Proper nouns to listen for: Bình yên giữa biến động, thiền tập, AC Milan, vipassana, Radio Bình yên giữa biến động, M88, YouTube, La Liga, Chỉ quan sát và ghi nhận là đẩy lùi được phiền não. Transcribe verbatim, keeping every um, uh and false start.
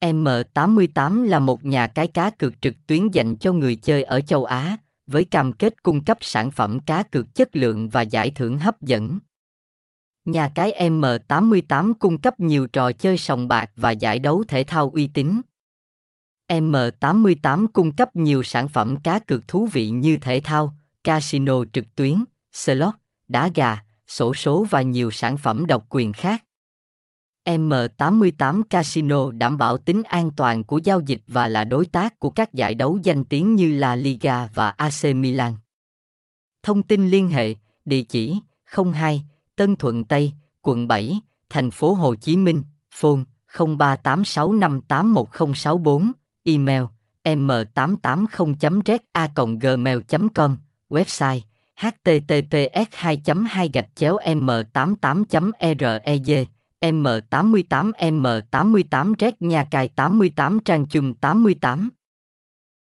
em tám mươi tám là một nhà cái cá cược trực tuyến dành cho người chơi ở châu Á, với cam kết cung cấp sản phẩm cá cược chất lượng và giải thưởng hấp dẫn. Nhà cái em tám mươi tám cung cấp nhiều trò chơi sòng bạc và giải đấu thể thao uy tín. em tám mươi tám cung cấp nhiều sản phẩm cá cược thú vị như thể thao, casino trực tuyến, slot, đá gà, xổ số và nhiều sản phẩm độc quyền khác. em tám mươi tám Casino đảm bảo tính an toàn của giao dịch và là đối tác của các giải đấu danh tiếng như La Liga và a xê Milan. Thông tin liên hệ: địa chỉ không hai Tân Thuận Tây, quận bảy, thành phố Hồ Chí Minh, phone không ba tám sáu năm tám một không sáu bốn, email m tám tám không chấm rét a còng gmail chấm com, website h t t p s hai chấm hai gạch chéo m tám mươi tám chấm reg. em tám mươi tám em tám mươi tám Red nhà cái tám mươi tám Trang Chung tám mươi tám.